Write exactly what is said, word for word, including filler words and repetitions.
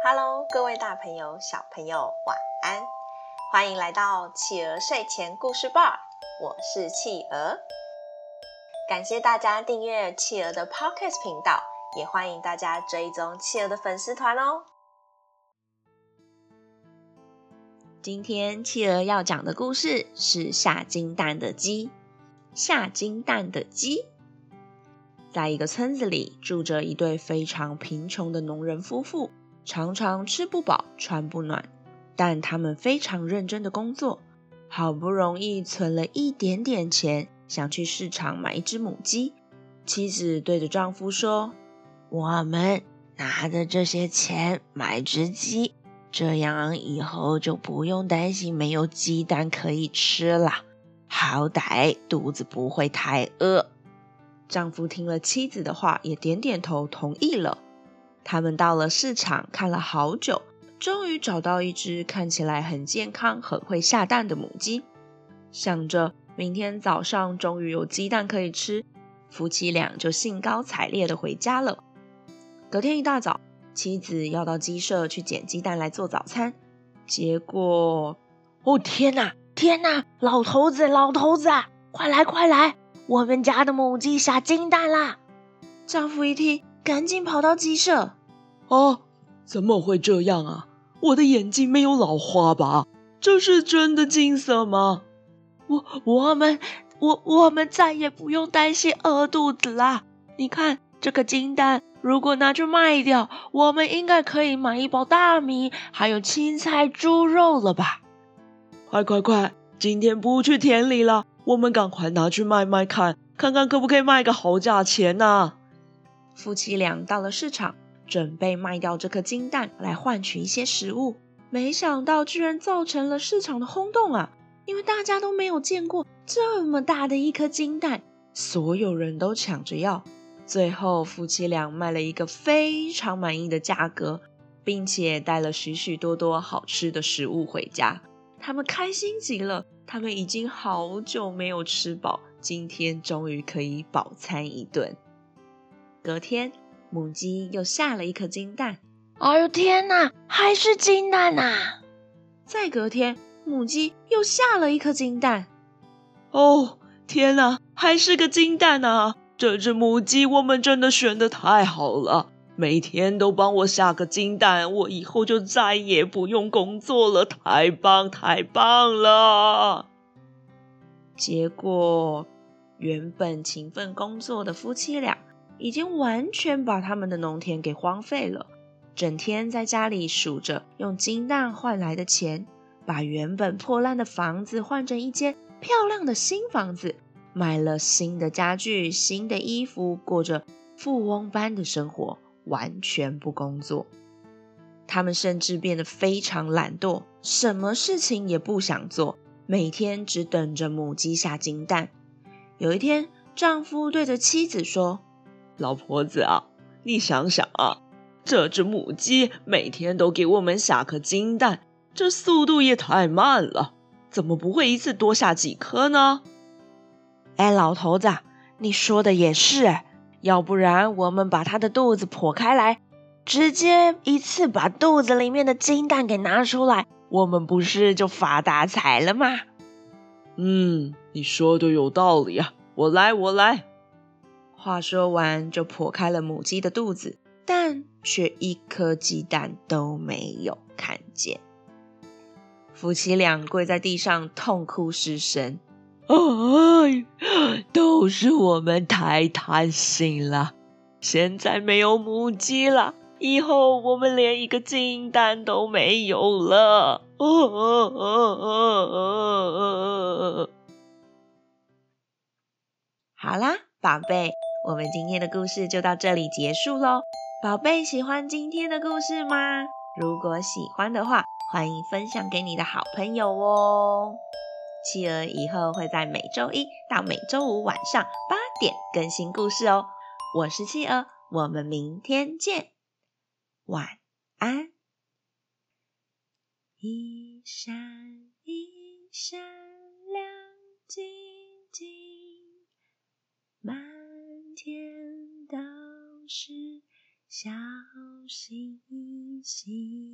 Hello， 各位大朋友、小朋友，晚安！欢迎来到企鹅睡前故事吧，我是企鹅。感谢大家订阅企鹅的 Podcast 频道，也欢迎大家追踪企鹅的粉丝团哦。今天企鹅要讲的故事是下金蛋的鸡。下金蛋的鸡。在一个村子里，住着一对非常贫穷的农人夫妇，常常吃不饱穿不暖，但他们非常认真的工作，好不容易存了一点点钱，想去市场买一只母鸡。妻子对着丈夫说，我们拿着这些钱买只鸡，这样以后就不用担心没有鸡蛋可以吃了，好歹肚子不会太饿。丈夫听了妻子的话，也点点头同意了。他们到了市场看了好久，终于找到一只看起来很健康很会下蛋的母鸡。想着明天早上终于有鸡蛋可以吃，夫妻俩就兴高采烈地回家了。隔天一大早，妻子要到鸡舍去捡鸡蛋来做早餐，结果哦天哪天哪，老头子老头子啊，快来快来，我们家的母鸡下金蛋啦！丈夫一听，赶紧跑到鸡舍。哦，怎么会这样啊？我的眼睛没有老花吧？这是真的金色吗？我我们我我们再也不用担心饿肚子啦！你看这个金蛋，如果拿去卖掉，我们应该可以买一包大米，还有青菜、猪肉了吧？快快快！今天不去田里了，我们赶快拿去卖卖看，看看可不可以卖个好价钱啊！夫妻俩到了市场，准备卖掉这颗金蛋来换取一些食物，没想到居然造成了市场的轰动啊！因为大家都没有见过这么大的一颗金蛋，所有人都抢着要。最后夫妻俩卖了一个非常满意的价格，并且带了许许多多好吃的食物回家。他们开心极了，他们已经好久没有吃饱，今天终于可以饱餐一顿。隔天，母鸡又下了一颗金蛋。哎呦天哪，还是金蛋啊！再隔天，母鸡又下了一颗金蛋。哦，天哪，还是个金蛋啊！这只母鸡我们真的选得太好了，每天都帮我下个金蛋，我以后就再也不用工作了，太棒太棒了！结果，原本勤奋工作的夫妻俩已经完全把他们的农田给荒废了，整天在家里数着用金蛋换来的钱，把原本破烂的房子换成一间漂亮的新房子，买了新的家具、新的衣服，过着富翁般的生活，完全不工作。他们甚至变得非常懒惰，什么事情也不想做，每天只等着母鸡下金蛋。有一天，丈夫对着妻子说，老婆子啊，你想想啊，这只母鸡每天都给我们下颗金蛋，这速度也太慢了，怎么不会一次多下几颗呢？哎，老头子，你说的也是哎，要不然我们把它的肚子剖开来，直接一次把肚子里面的金蛋给拿出来，我们不是就发大财了吗？嗯，你说的有道理啊，我来我来。话说完就剖开了母鸡的肚子，但却一颗鸡蛋都没有看见。夫妻俩跪在地上痛哭失声，哎，都是我们太贪心了，现在没有母鸡了，以后我们连一个金蛋都没有了。哦哦哦哦哦，好啦宝贝，我们今天的故事就到这里结束咯。宝贝，喜欢今天的故事吗？如果喜欢的话，欢迎分享给你的好朋友哦。企鹅以后会在每周一到每周五晚上八点更新故事哦。我是企鹅，我们明天见，晚安。一闪一闪亮晶晶，满天都是小星星。心。